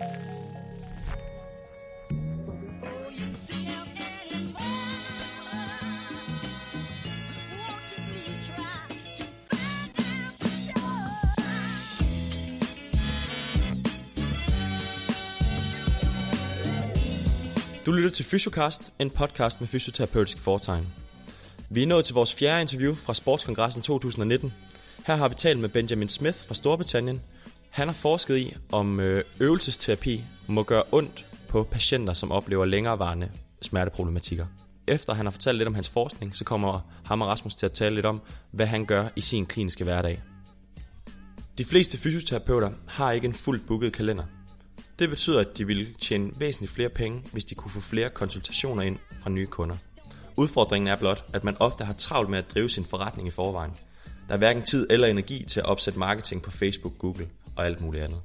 Du lytter til Physiocast, en podcast med fysioterapeutisk foretegn. Vi er nået til vores fjerde interview fra Sportskongressen 2019. Her har vi talt med Benjamin Smith fra Storbritannien. Han har forsket i, om øvelsesterapi må gøre ondt på patienter, som oplever længerevarende smerteproblematikker. Efter han har fortalt lidt om hans forskning, så kommer ham og Rasmus til at tale lidt om, hvad han gør i sin kliniske hverdag. De fleste fysioterapeuter har ikke en fuldt booket kalender. Det betyder, at de ville tjene væsentligt flere penge, hvis de kunne få flere konsultationer ind fra nye kunder. Udfordringen er blot, at man ofte har travlt med at drive sin forretning i forvejen. Der er hverken tid eller energi til at opsætte marketing på Facebook, Google og alt muligt andet.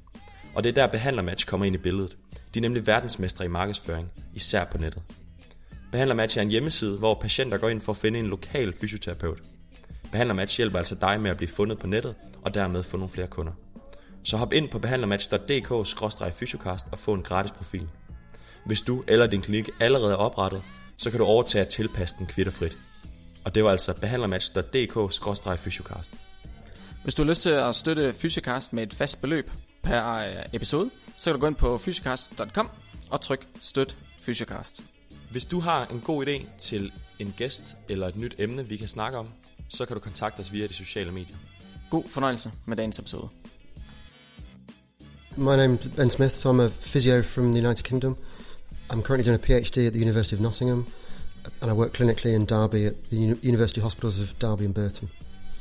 Og det er der Behandlermatch kommer ind i billedet. De er nemlig verdensmestre i markedsføring, især på nettet. Behandlermatch er en hjemmeside, hvor patienter går ind for at finde en lokal fysioterapeut. Behandlermatch hjælper altså dig med at blive fundet på nettet og dermed få nogle flere kunder. Så hop ind på behandlermatch.dk/fysiocast og få en gratis profil. Hvis du eller din klinik allerede er oprettet, så kan du overtage at tilpasse den kvitterfrit. Og det var altså behandlermatch.dk/fysiocast. Hvis du har lyst til at støtte Fysiocast med et fast beløb per episode, så kan du gå ind på fysiocast.com og tryk Støt Fysiocast. Hvis du har en god idé til en gæst eller et nyt emne, vi kan snakke om, så kan du kontakte os via de sociale medier. God fornøjelse med dagens episode. My name's Ben Smith, so I'm a physio from the United Kingdom. I'm currently doing a PhD at the University of Nottingham, and I work clinically in Derby at the University Hospitals of Derby and Burton.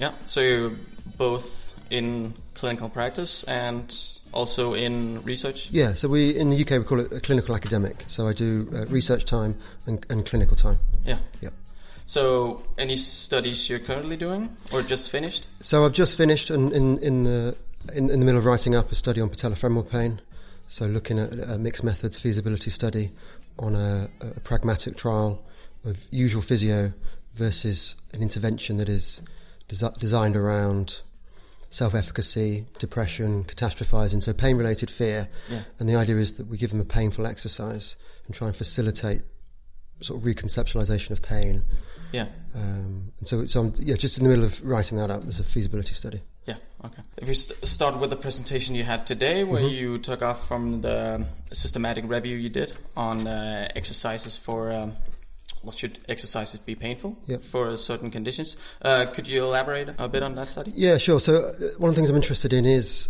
Yeah, so you're both in clinical practice and also in research? Yeah, so we in the UK we call it a clinical academic. So I do research time and clinical time. Yeah. Yeah. So any studies you're currently doing or just finished? So I've just finished in the middle of writing up a study on patellofemoral pain, so looking at a mixed methods feasibility study on a pragmatic trial of usual physio versus an intervention that is designed around self-efficacy, depression, catastrophizing, so pain-related fear. Yeah. And the idea is that we give them a painful exercise and try and facilitate sort of reconceptualization of pain. Yeah. So I'm just in the middle of writing that up as a feasibility study. Yeah, okay. If we start with the presentation you had today, where mm-hmm. you took off from the systematic review you did on exercises for, should exercises be painful yep. for certain conditions? Could you elaborate a bit on that study? Yeah, sure. So one of the things I'm interested in is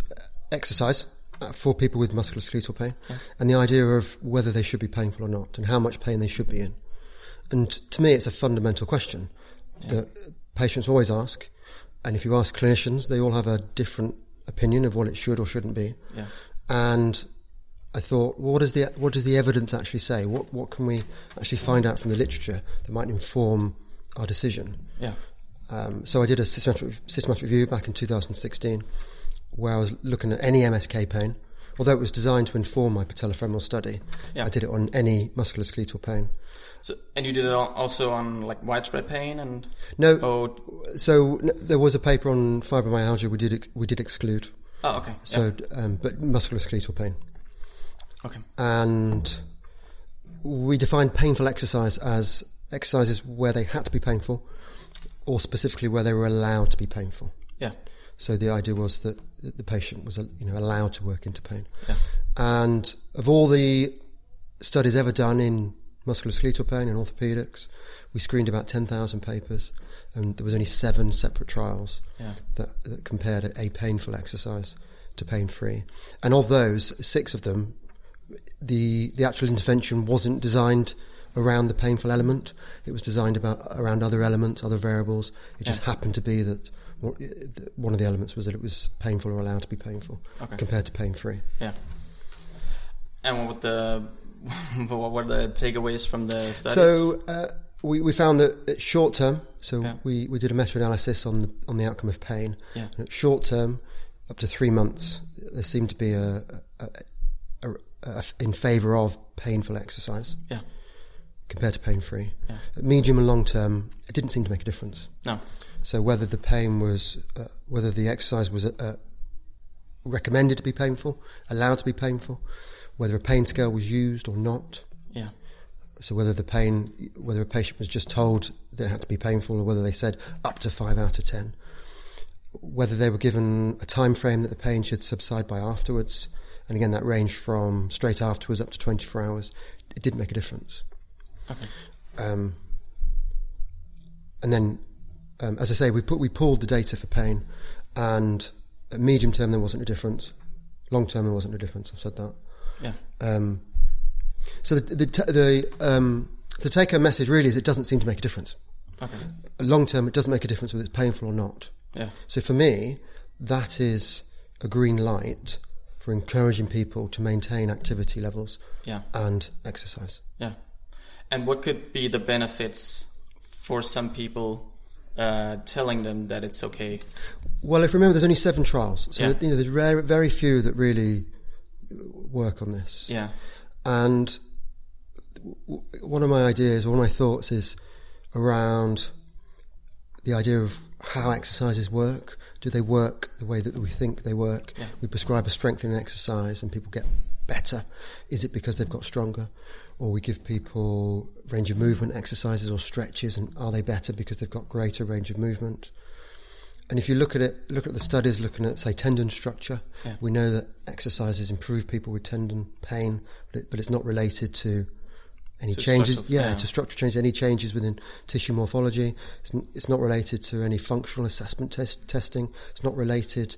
exercise for people with musculoskeletal pain yeah. and the idea of whether they should be painful or not and how much pain they should be in. And to me, it's a fundamental question yeah. that patients always ask. And if you ask clinicians, they all have a different opinion of what it should or shouldn't be. Yeah. And I thought, well, what does the evidence actually say? What can we actually find out from the literature that might inform our decision? Yeah. So I did a systematic review back in 2016, where I was looking at any MSK pain, although it was designed to inform my patellofemoral study. Yeah. I did it on any musculoskeletal pain. So, and you did it also on like widespread pain and no. So there was a paper on fibromyalgia. We did exclude. Oh, okay. So, yeah. But musculoskeletal pain. Okay. And we defined painful exercise as exercises where they had to be painful, or specifically where they were allowed to be painful. Yeah. So the idea was that the patient was, allowed to work into pain. Yeah. And of all the studies ever done in musculoskeletal pain and orthopedics, we screened about 10,000 papers, and there was only 7 separate trials yeah. that compared a painful exercise to pain-free. And of those, 6 of them, the actual intervention wasn't designed around the painful element. It was designed around other elements, other variables. It just yeah. happened to be that one of the elements was that it was painful or allowed to be painful okay. compared to pain-free. Yeah. And what would the... what were the takeaways from the studies? So we found that short term, so yeah. we did a meta-analysis on the outcome of pain. Yeah. And at short term, up to 3 months, there seemed to be a in favour of painful exercise yeah. compared to pain-free. Yeah. At medium and long term, it didn't seem to make a difference. No. So whether the exercise was recommended to be painful, allowed to be painful, whether a pain scale was used or not. Yeah. So whether a patient was just told that it had to be painful, or whether they said up to 5 out of 10, whether they were given a time frame that the pain should subside by afterwards, and again that ranged from straight afterwards up to 24 hours. It didn't make a difference. Okay. And then, as I say, we pulled the data for pain, and medium term there wasn't a difference. Long term there wasn't a difference. I've said that. Yeah. So the take home message really is it doesn't seem to make a difference. Okay. Long term it doesn't make a difference whether it's painful or not. Yeah. So for me, that is a green light for encouraging people to maintain activity levels. Yeah. And exercise. Yeah. And what could be the benefits for some people telling them that it's okay? Well, if you remember, there's only 7 trials, so yeah. You know, there's very few that really work on this. Yeah. And one of my ideas, one of my thoughts, is around the idea of how exercises work. Do they work the way that we think they work? Yeah. We prescribe a strengthening exercise and people get better. Is it because they've got stronger? Or we give people range of movement exercises or stretches, and are they better because they've got greater range of movement? And if you look at the studies looking at, say, tendon structure, yeah. We know that exercises improve people with tendon pain, but it's not related to any changes. To structural change, any changes within tissue morphology. It's not related to any functional assessment testing. It's not related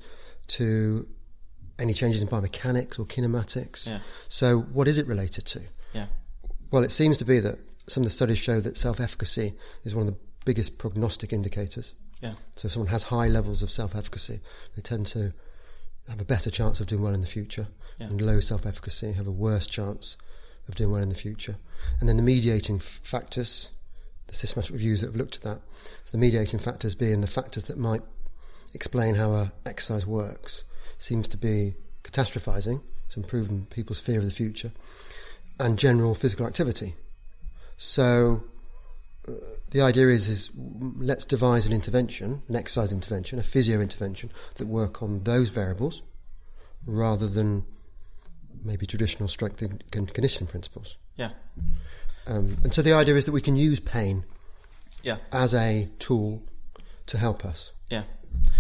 to any changes in biomechanics or kinematics. Yeah. So what is it related to? Yeah. Well, it seems to be that some of the studies show that self-efficacy is one of the biggest prognostic indicators. Yeah. So if someone has high levels of self-efficacy, they tend to have a better chance of doing well in the future, yeah. And low self-efficacy have a worse chance of doing well in the future. And then the mediating factors, the systematic reviews that have looked at that, so the mediating factors being the factors that might explain how an exercise works, seems to be catastrophizing, so improving people's fear of the future, and general physical activity. So the idea is let's devise an intervention, an exercise intervention, a physio intervention that work on those variables rather than maybe traditional strength and conditioning principles. Yeah. And so the idea is that we can use pain as a tool to help us. Yeah.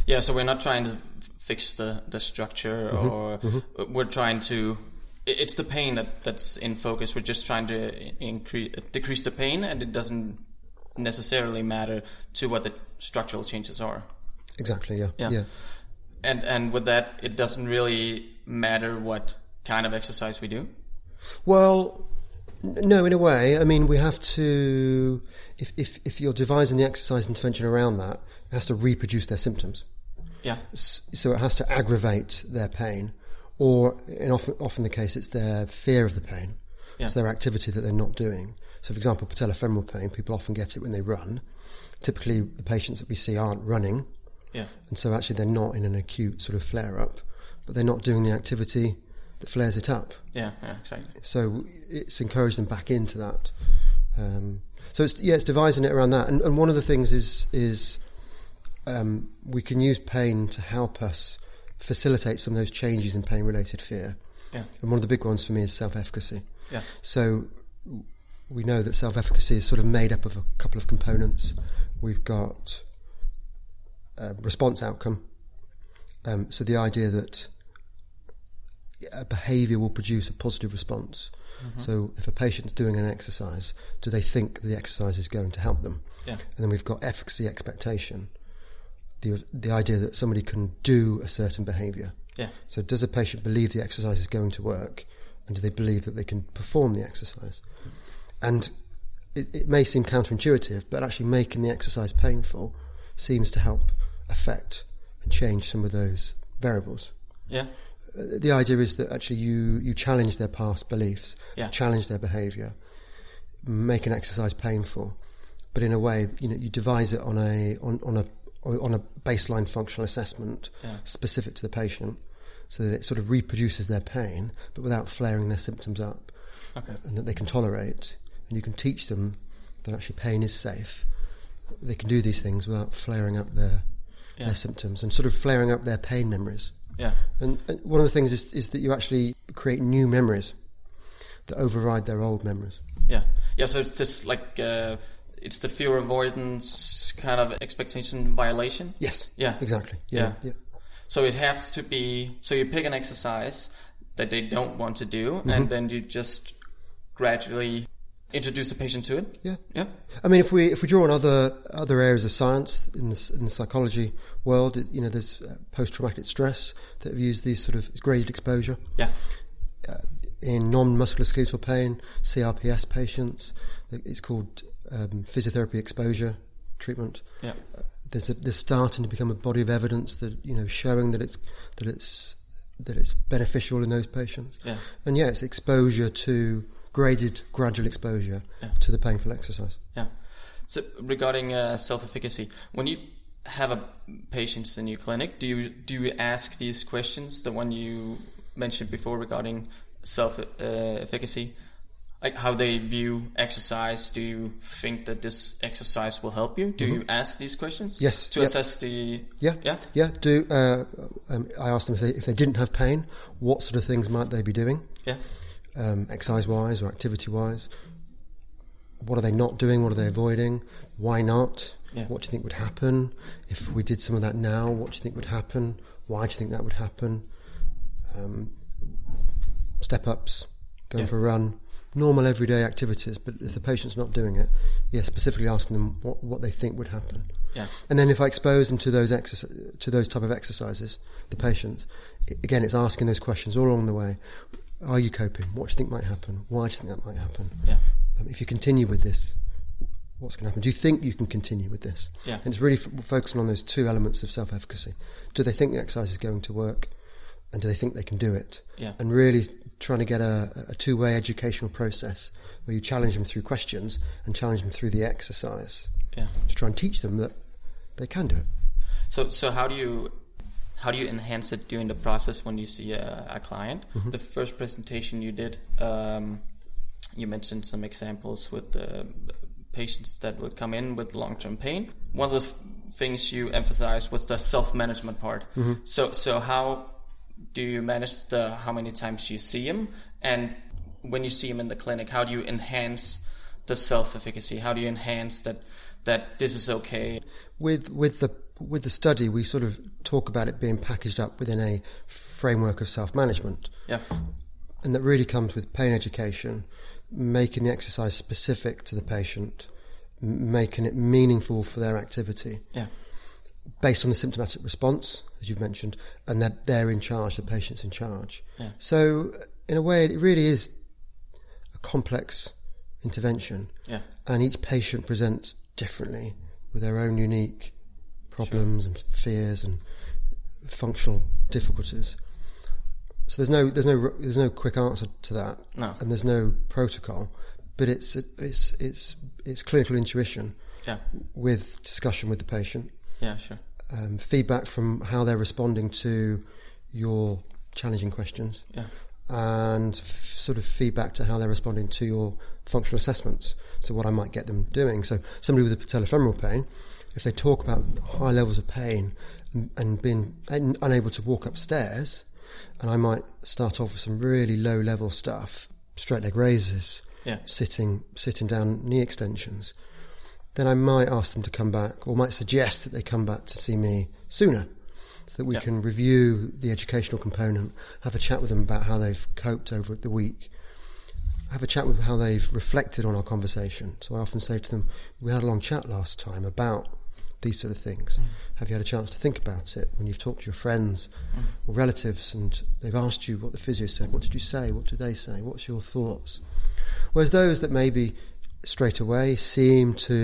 Yeah, so we're not trying to fix the structure, or we're trying to... It's the pain that's in focus. We're just trying to decrease the pain, and it doesn't necessarily matter to what the structural changes are. Exactly, yeah. And with that, it doesn't really matter what kind of exercise we do? Well, no, in a way. I mean, we have to... If you're devising the exercise intervention around that, it has to reproduce their symptoms. Yeah. So it has to aggravate their pain. Or, in often the case, it's their fear of the pain. Yeah. It's their activity that they're not doing. So, for example, patellofemoral pain, people often get it when they run. Typically, the patients that we see aren't running. Yeah. And so, actually, they're not in an acute sort of flare-up, but they're not doing the activity that flares it up. Yeah, exactly. So, it's encouraged them back into that. So, it's devising it around that. And one of the things is we can use pain to help us facilitate some of those changes in pain-related fear. Yeah. And one of the big ones for me is self-efficacy. Yeah. So we know that self-efficacy is sort of made up of a couple of components. We've got response outcome. So the idea that a behaviour will produce a positive response. Mm-hmm. So if a patient's doing an exercise, do they think the exercise is going to help them? Yeah. And then we've got efficacy expectation. The idea that somebody can do a certain behaviour. Yeah. So does a patient believe the exercise is going to work, and do they believe that they can perform the exercise? And it may seem counterintuitive, but actually making the exercise painful seems to help affect and change some of those variables. Yeah. The idea is that actually you challenge their past beliefs, challenge their behaviour, make an exercise painful, but in a way, you know, you devise it on a baseline functional assessment specific to the patient, so that it sort of reproduces their pain but without flaring their symptoms up, and that they can tolerate, and you can teach them that actually pain is safe. They can do these things without flaring up their symptoms and sort of flaring up their pain memories. Yeah. And one of the things is that you actually create new memories that override their old memories. Yeah. Yeah, so it's just like... it's the fear avoidance kind of expectation violation? Yes. Yeah. Exactly. Yeah. So it has to be... So you pick an exercise that they don't want to do, mm-hmm. and then you just gradually introduce the patient to it? Yeah. Yeah. I mean, if we draw on other areas of science in the psychology world, you know, there's post-traumatic stress that have used these sort of graded exposure. Yeah. In non-musculoskeletal pain, CRPS patients, it's called... physiotherapy exposure treatment. Yeah. There's starting to become a body of evidence that showing that it's beneficial in those patients. Yeah. And it's exposure to gradual exposure to the painful exercise. Yeah. So regarding self-efficacy, when you have a patient in your clinic, do you ask these questions? The one you mentioned before regarding self-efficacy. Like how they view exercise. Do you think that this exercise will help you? Do mm-hmm. you ask these questions? Yes. To assess the... Yeah. Yeah? Yeah. I asked them if they didn't have pain, what sort of things might they be doing? Yeah. Exercise-wise or activity-wise. What are they not doing? What are they avoiding? Why not? Yeah. What do you think would happen? If we did some of that now, what do you think would happen? Why do you think that would happen? Step-ups, going for a run... normal everyday activities, but if the patient's not doing it, specifically asking them what they think would happen. Yeah. And then if I expose them to those type of exercises, the patients, again, it's asking those questions all along the way. Are you coping? What do you think might happen? Why do you think that might happen? Yeah. If you continue with this, what's going to happen? Do you think you can continue with this? Yeah. And it's really focusing on those two elements of self-efficacy. Do they think the exercise is going to work? And do they think they can do it? Yeah. And really trying to get a two-way educational process where you challenge them through questions and challenge them through the exercise to try and teach them that they can do it. So how do you enhance it during the process when you see a client? Mm-hmm. The first presentation you did, you mentioned some examples with patients that would come in with long-term pain. One of the things you emphasized was the self-management part. Mm-hmm. So how... do you manage how many times you see him? And when you see him in the clinic, how do you enhance the self-efficacy? How do you enhance that this is okay? With the study, we sort of talk about it being packaged up within a framework of self-management. Yeah. And that really comes with pain education, making the exercise specific to the patient, making it meaningful for their activity. Yeah. Based on the symptomatic response, as you've mentioned, and that they're in charge, the patient's in charge. Yeah. So, in a way, it really is a complex intervention. Yeah. And each patient presents differently with their own unique problems and fears and functional difficulties. So there's no quick answer to that. No. And there's no protocol, but it's clinical intuition. Yeah. With discussion with the patient. Yeah, sure. Feedback from how they're responding to your challenging questions, and sort of feedback to how they're responding to your functional assessments. So what I might get them doing. So somebody with a patellofemoral pain, if they talk about high levels of pain and being unable to walk upstairs, and I might start off with some really low level stuff, straight leg raises, sitting down, knee extensions. Then I might ask them to come back, or might suggest that they come back to see me sooner, so that we can review the educational component, have a chat with them about how they've coped over the week, have a chat with how they've reflected on our conversation. So I often say to them, we had a long chat last time about these sort of things. Mm. Have you had a chance to think about it when you've talked to your friends or relatives and they've asked you what the physio said? What did you say? What did they say? What's your thoughts? Whereas those that maybe... straight away seem to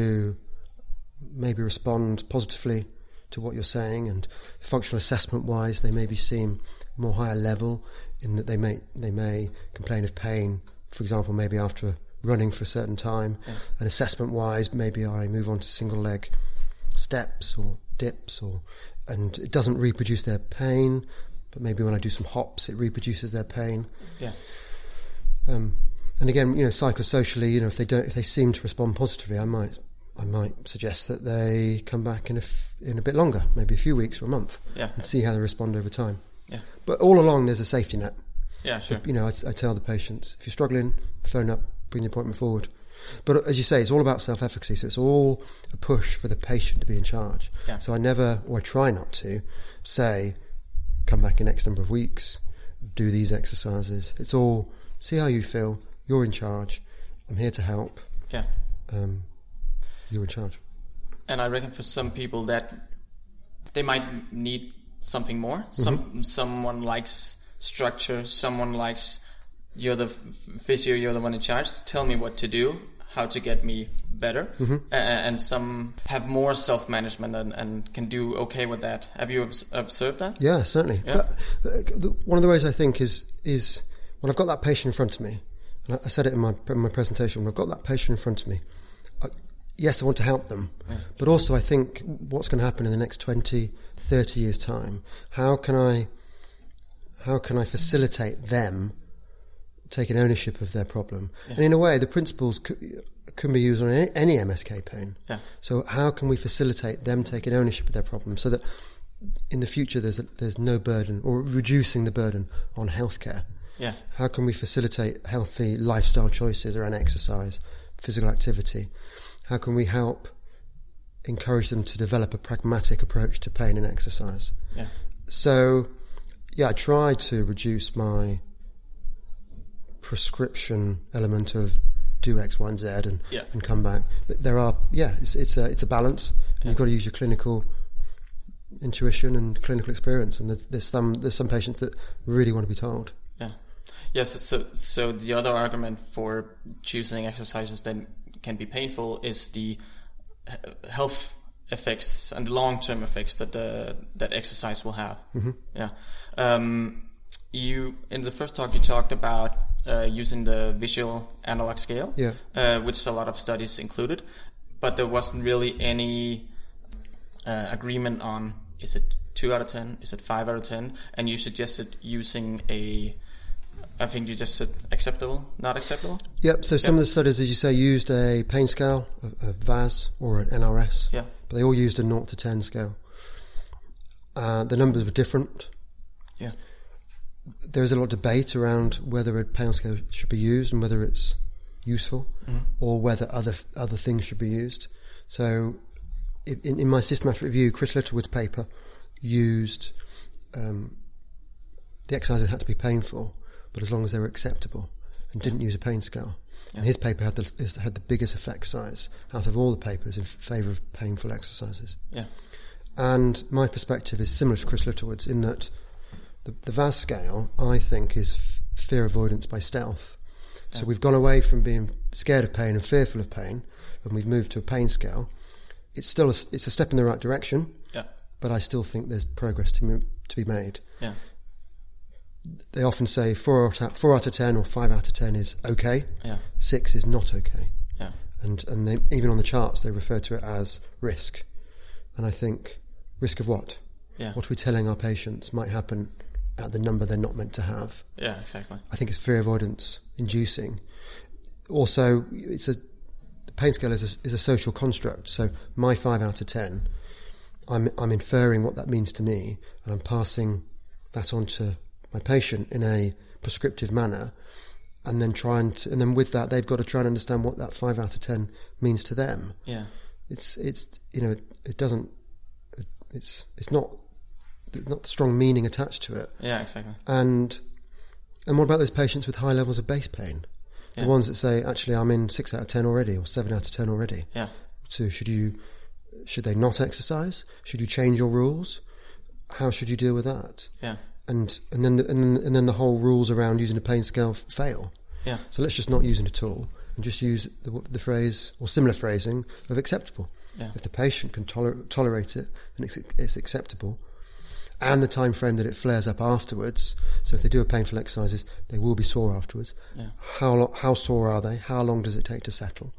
maybe respond positively to what you're saying, and functional assessment wise they maybe seem more higher level in that they may complain of pain, for example, maybe after running for a certain time, and assessment wise maybe I move on to single leg steps or dips, and it doesn't reproduce their pain, but maybe when I do some hops it reproduces their pain. And again, psychosocially, if they seem to respond positively, I might suggest that they come back in a bit longer, maybe a few weeks or a month, and see how they respond over time. Yeah. But all along, there's a safety net. Yeah, sure. You know, I tell the patients, if you're struggling, phone up, bring the appointment forward. But as you say, it's all about self-efficacy, so it's all a push for the patient to be in charge. Yeah. So I never, or I try not to, say, come back in X number of weeks, do these exercises. It's all, see how you feel, you're in charge, I'm here to help. Yeah. You're in charge. And I reckon for some people that they might need something more. Mm-hmm. Someone likes structure, someone likes... You're the physio, you're the one in charge. Tell me what to do, how to get me better. Mm-hmm. And some have more self-management and can do okay with that. Have you observed that? Yeah, certainly. Yeah. But one of the ways I think is when I've got that patient in front of me, and I said it in my presentation, when I've got that patient in front of me, yes, I want to help them, but also I think what's going to happen in the next 20, 30 years' time, how can I facilitate them taking ownership of their problem? Yeah. And in a way, the principles can be used on any MSK pain. Yeah. So how can we facilitate them taking ownership of their problem so that in the future there's no burden, or reducing the burden on healthcare? Yeah. How can we facilitate healthy lifestyle choices around exercise, physical activity? How can we help encourage them to develop a pragmatic approach to pain and exercise? Yeah. So, yeah, I try to reduce my prescription element of do X, Y, and Z and come back. But there are, it's a balance, and you've got to use your clinical intuition and clinical experience. And there's some patients that really want to be told. Yeah. Yes. So the other argument for choosing exercises that can be painful is the health effects and the long-term effects that that exercise will have. Mm-hmm. Yeah. You in the first talk you talked about using the visual analog scale, which a lot of studies included, but there wasn't really any agreement on is it 2 out of 10, is it 5 out of 10, and you suggested using I think you just said acceptable, not acceptable. Yep. So some of the studies, as you say, used a pain scale, a VAS or an NRS. Yeah. But they all used a 0 to 10 scale. The numbers were different. Yeah. There is a lot of debate around whether a pain scale should be used and whether it's useful, or whether other things should be used. So, in my systematic review, Chris Littlewood's paper used the exercises had to be painful, but as long as they were acceptable, and didn't use a pain scale. Yeah. And his paper had the biggest effect size out of all the papers in favour of painful exercises. Yeah. And my perspective is similar to Chris Littlewood's in that the VAS scale, I think, is fear avoidance by stealth. Yeah. So we've gone away from being scared of pain and fearful of pain, and we've moved to a pain scale. It's still it's a step in the right direction, but I still think there's progress to be made. Yeah. They often say 4 out of 10 or 5 out of 10 is okay, 6 is not okay. Yeah. And they, even on the charts, they refer to it as risk. And I think, risk of what? Yeah. What are we telling our patients might happen at the number they're not meant to have? Yeah, exactly. I think it's fear avoidance inducing. Also, the pain scale is a social construct. So my 5 out of 10, I'm inferring what that means to me, and I'm passing that on to my patient in a prescriptive manner, and then with that they've got to try and understand what that 5 out of 10 means to them. Yeah, it's you know it doesn't it's not the strong meaning attached to it. Yeah, exactly. And what about those patients with high levels of base pain, the ones that say actually I'm in 6 out of 10 already or 7 out of 10 already? Yeah. So should they not exercise? Should you change your rules? How should you deal with that? Yeah. And then the whole rules around using a pain scale fail. Yeah. So let's just not use it at all and just use the phrase or similar phrasing of acceptable. Yeah. If the patient can tolerate it, then it's acceptable. And the time frame that it flares up afterwards. So if they do a painful exercises, they will be sore afterwards. Yeah. How sore are they? How long does it take to settle?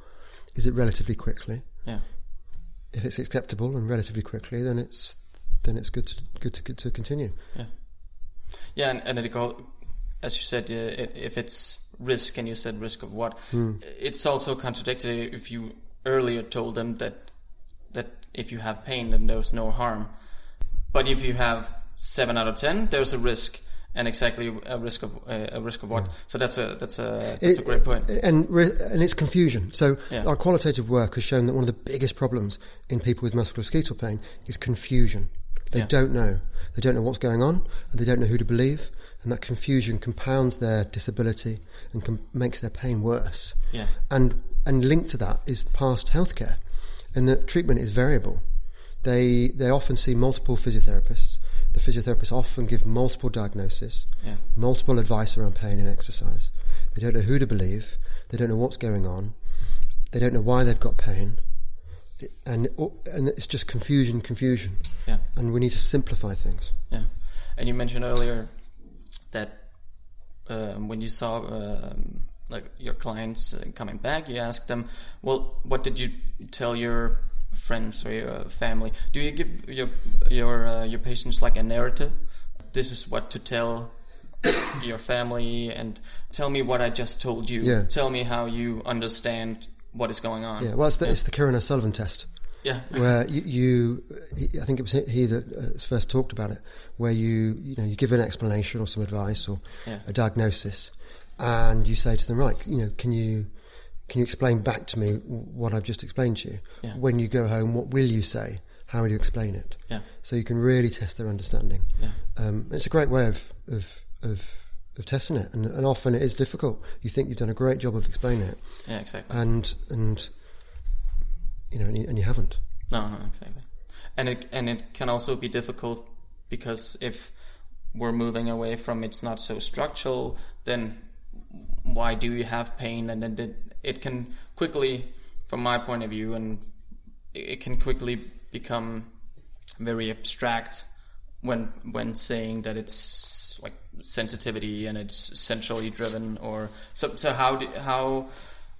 Is it relatively quickly? Yeah. If it's acceptable and relatively quickly, then it's good to continue. Yeah. Yeah, and it goes, as you said, if it's risk, and you said risk of what, it's also contradictory if you earlier told them that if you have pain, then there's no harm. But if you have 7 out of 10, there's a risk. And exactly a risk of what? Yeah. So that's a great point. And it's confusion. So our qualitative work has shown that one of the biggest problems in people with musculoskeletal pain is confusion. They don't know. They don't know what's going on, and they don't know who to believe. And that confusion compounds their disability and makes their pain worse. Yeah. And linked to that is past healthcare, and that treatment is variable. They often see multiple physiotherapists. The physiotherapists often give multiple diagnoses, multiple advice around pain and exercise. They don't know who to believe. They don't know what's going on. They don't know why they've got pain. And it's just confusion. Yeah. And we need to simplify things. Yeah. And you mentioned earlier that when you saw your clients coming back, you asked them, well, what did you tell your friends or your family? Do you give your patients like a narrative? This is what to tell your family, and tell me what I just told you. Yeah. Tell me how you understand what is going on. Yeah, well, it's the Kieran O'Sullivan test. Yeah, where you I think it was he that first talked about it, where you give an explanation or some advice or a diagnosis, and you say to them, right, can you explain back to me what I've just explained to you? Yeah. When you go home, what will you say? How will you explain it? Yeah. So you can really test their understanding. Yeah. It's a great way of testing it, and often it is difficult. You think you've done a great job of explaining it. Yeah, exactly. And you haven't. No, exactly. And it can also be difficult because if we're moving away from it's not so structural, then why do you have pain? And then it can quickly, from my point of view, and it can quickly become very abstract when saying that it's like sensitivity and it's centrally driven. Or so how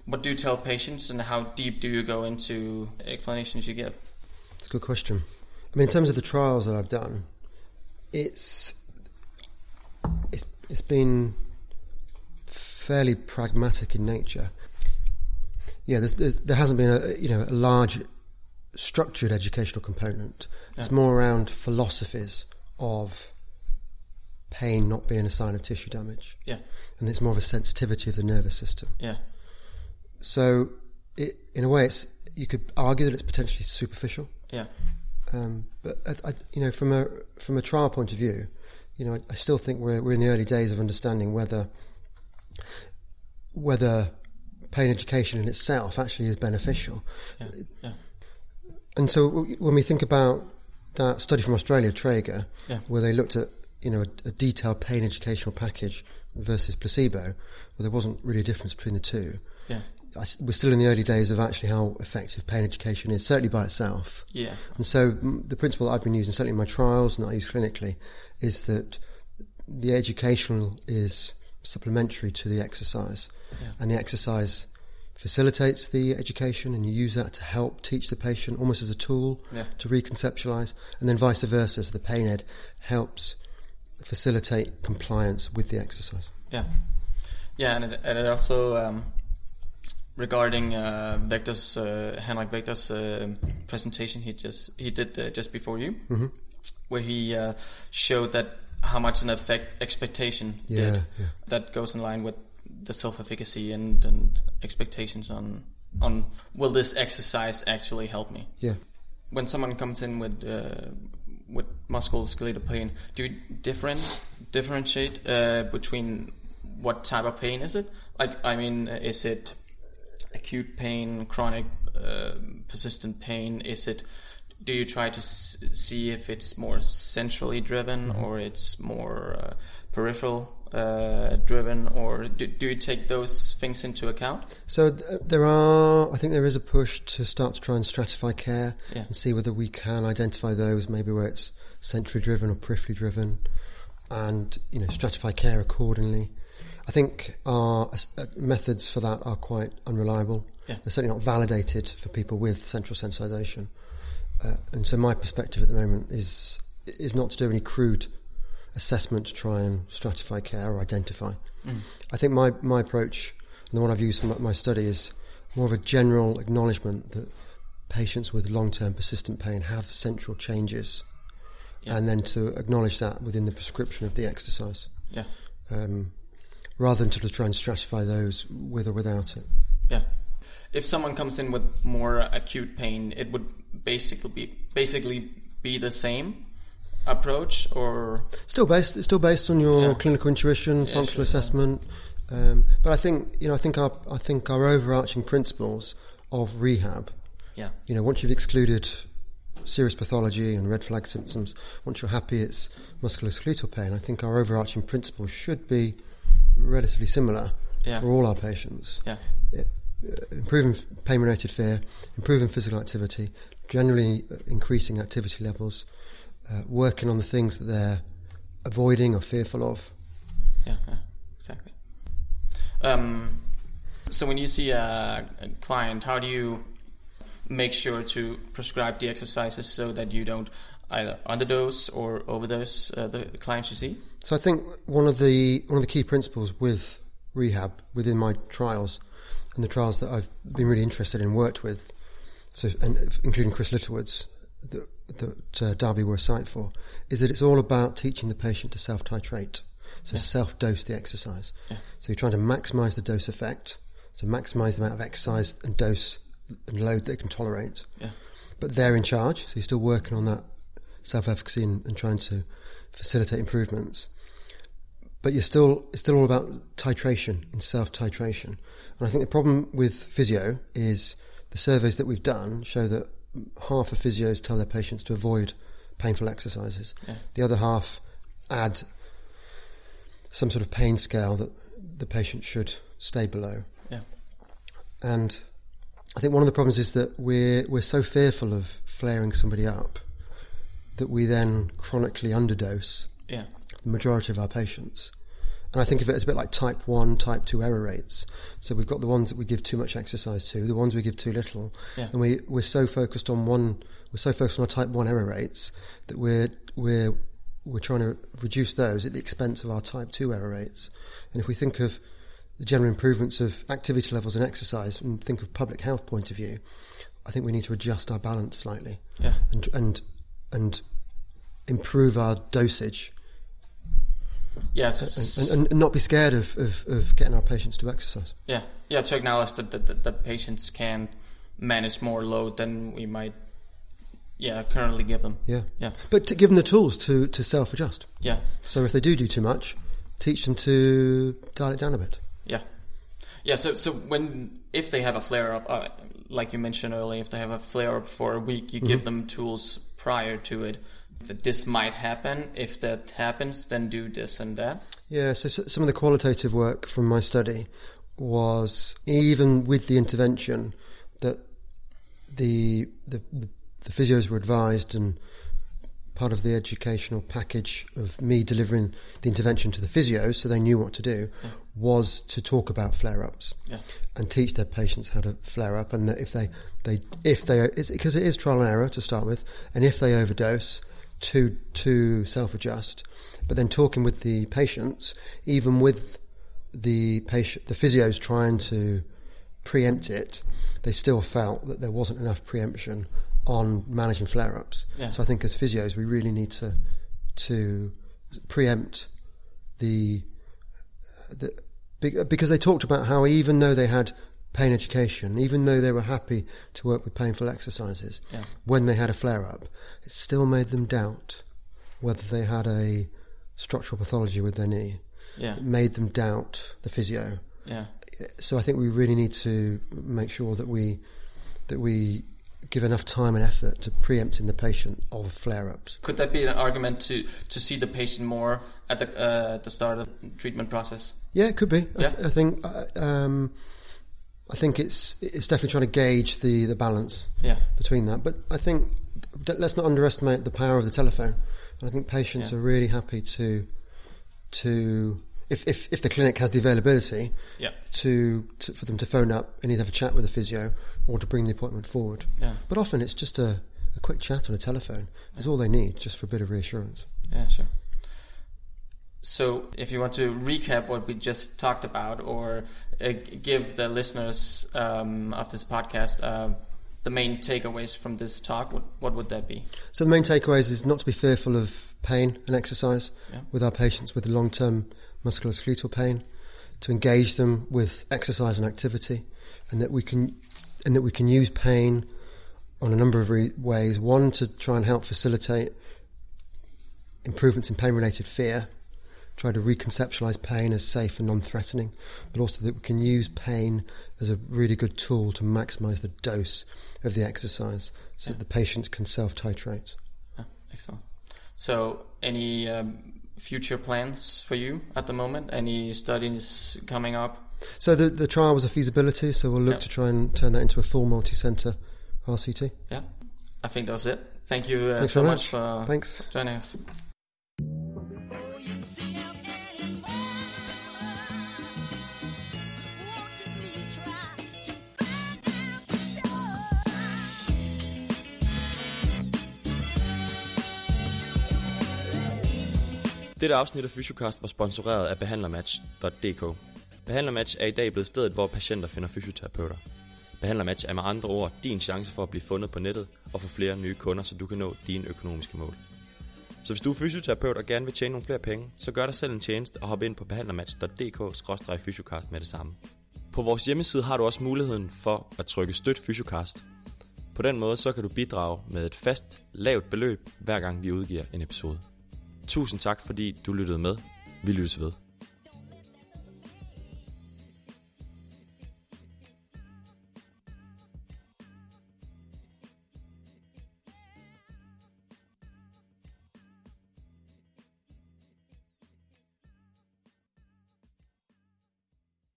what do you tell patients, and how deep do you go into explanations you give? That's a good question. I mean, in terms of the trials that I've done, it's been fairly pragmatic in nature. Yeah, there hasn't been a large structured educational component. Yeah. It's more around philosophies of pain not being a sign of tissue damage. Yeah, and it's more of a sensitivity of the nervous system. Yeah. So, in a way, you could argue that it's potentially superficial. Yeah. But I, from a trial point of view, I still think we're in the early days of understanding whether pain education in itself actually is beneficial. Yeah, yeah. And so when we think about that study from Australia, Traeger, where they looked at a detailed pain educational package versus placebo, where there wasn't really a difference between the two. Yeah. We're still in the early days of actually how effective pain education is, certainly by itself. Yeah. And so the principle that I've been using, certainly in my trials and I use clinically, is that the educational is supplementary to the exercise. Yeah. And the exercise facilitates the education, and you use that to help teach the patient almost as a tool to reconceptualize, and then vice versa. So the pain ed helps facilitate compliance with the exercise. Yeah. Yeah, and it also, regarding Henrik Bekhti's presentation he did just before you, mm-hmm. where he showed that how much an effect expectation did. Yeah. That goes in line with the self-efficacy and expectations on will this exercise actually help me? Yeah. When someone comes in with musculoskeletal pain, do you differentiate between what type of pain is it? I mean, is it acute pain, chronic, persistent pain? Is it? Do you try to see if it's more centrally driven or it's more peripheral? Driven, or do you take those things into account? So there is a push to start to try and stratify care and see whether we can identify those, maybe where it's centrally driven or peripherally driven, and stratify care accordingly. I think our methods for that are quite unreliable. Yeah. They're certainly not validated for people with central sensitization, and so my perspective at the moment is not to do any crude assessment to try and stratify care or identify. Mm. I think my approach, and the one I've used for my study, is more of a general acknowledgement that patients with long-term persistent pain have central changes Yeah. And then to acknowledge that within the prescription of the exercise. Yeah. Rather than sort of try and stratify those with or without it. Yeah. If someone comes in with more acute pain, it would basically be the same approach, or still based on your clinical intuition, functional assessment. But I think our overarching principles of rehab. Yeah. You know, once you've excluded serious pathology and red flag symptoms, once you're happy it's musculoskeletal pain, I think our overarching principles should be relatively similar for all our patients. Yeah. Improving pain-related fear, improving physical activity, generally increasing activity levels, working on the things that they're avoiding or fearful of. Yeah, exactly. So when you see a client, how do you make sure to prescribe the exercises so that you don't either underdose or overdose the clients you see? So I think one of the key principles with rehab within my trials and the trials that I've been really interested in, worked with, including Chris Littlewood's, that Derby were a site for, is that it's all about teaching the patient to self-titrate, so self-dose the exercise. Yeah. So you're trying to maximise the dose effect, so maximise the amount of exercise and dose and load they can tolerate. Yeah. But they're in charge, so you're still working on that self-efficacy and trying to facilitate improvements. But it's still all about titration and self-titration. And I think the problem with physio is the surveys that we've done show that half of physios tell their patients to avoid painful exercises. Yeah. The other half add some sort of pain scale that the patient should stay below. Yeah. And I think one of the problems is that we're so fearful of flaring somebody up that we then chronically underdose the majority of our patients. And I think of it as a bit like type 1, type 2 error rates. So we've got the ones that we give too much exercise to, the ones we give too little, and we're so focused on our type 1 error rates that we're trying to reduce those at the expense of our type 2 error rates. And if we think of the general improvements of activity levels and exercise, and think of public health point of view, I think we need to adjust our balance slightly and improve our dosage. Yeah, and not be scared of getting our patients to exercise. Yeah, to acknowledge that patients can manage more load than we might currently give them. Yeah. But to give them the tools to self-adjust. Yeah. So if they do too much, teach them to dial it down a bit. Yeah. Yeah, so if they have a flare-up, like you mentioned earlier, if they have a flare-up for a week, you give them tools prior to it. That this might happen, if that happens, then do this and that. Yeah, so some of the qualitative work from my study was, even with the intervention that the physios were advised, and part of the educational package of me delivering the intervention to the physios so they knew what to do, was to talk about flare-ups and teach their patients how to flare up, and that if they because it is trial and error to start with, and if they overdose, to self-adjust. But then talking with the patients, even with the physios trying to preempt it, they still felt that there wasn't enough preemption on managing flare-ups. Yeah. So I think as physios, we really need to preempt the because they talked about how, even though they had pain education, even though they were happy to work with painful exercises, when they had a flare-up, it still made them doubt whether they had a structural pathology with their knee. Yeah. It made them doubt the physio. Yeah. So I think we really need to make sure that we give enough time and effort to preempting the patient of flare-ups. Could that be an argument to see the patient more at the start of the treatment process? Yeah, it could be. Yeah. I think it's definitely trying to gauge the balance between that. But I think let's not underestimate the power of the telephone. And I think patients are really happy to if the clinic has the availability for them to phone up and either have a chat with a physio or to bring the appointment forward. Yeah. But often it's just a quick chat on a telephone is all they need, just for a bit of reassurance. Yeah, sure. So if you want to recap what we just talked about, or give the listeners of this podcast the main takeaways from this talk, what would that be? So the main takeaways is not to be fearful of pain and exercise with our patients with long-term musculoskeletal pain, to engage them with exercise and activity, and that we can use pain on a number of ways. One, to try and help facilitate improvements in pain-related fear, try to reconceptualise pain as safe and non-threatening, but also that we can use pain as a really good tool to maximise the dose of the exercise so that the patients can self-titrate. Yeah, excellent. So any future plans for you at the moment? Any studies coming up? So the trial was a feasibility, so we'll look to try and turn that into a full multi-centre RCT. Yeah, I think that was it. Thank you so much for joining us. Dette afsnit af Physiocast var sponsoreret af behandlermatch.dk. Behandlermatch er i dag blevet stedet, hvor patienter finder fysioterapeuter. Behandlermatch er med andre ord din chance for at blive fundet på nettet og få flere nye kunder, så du kan nå dine økonomiske mål. Så hvis du er fysioterapeut og gerne vil tjene nogle flere penge, så gør dig selv en tjeneste og hop ind på behandlermatch.dk/fysiocast med det samme. På vores hjemmeside har du også muligheden for at trykke støt Physiocast. På den måde så kan du bidrage med et fast, lavt beløb, hver gang vi udgiver en episode. Tusind tak, fordi du lyttede med. Vi lyttes ved.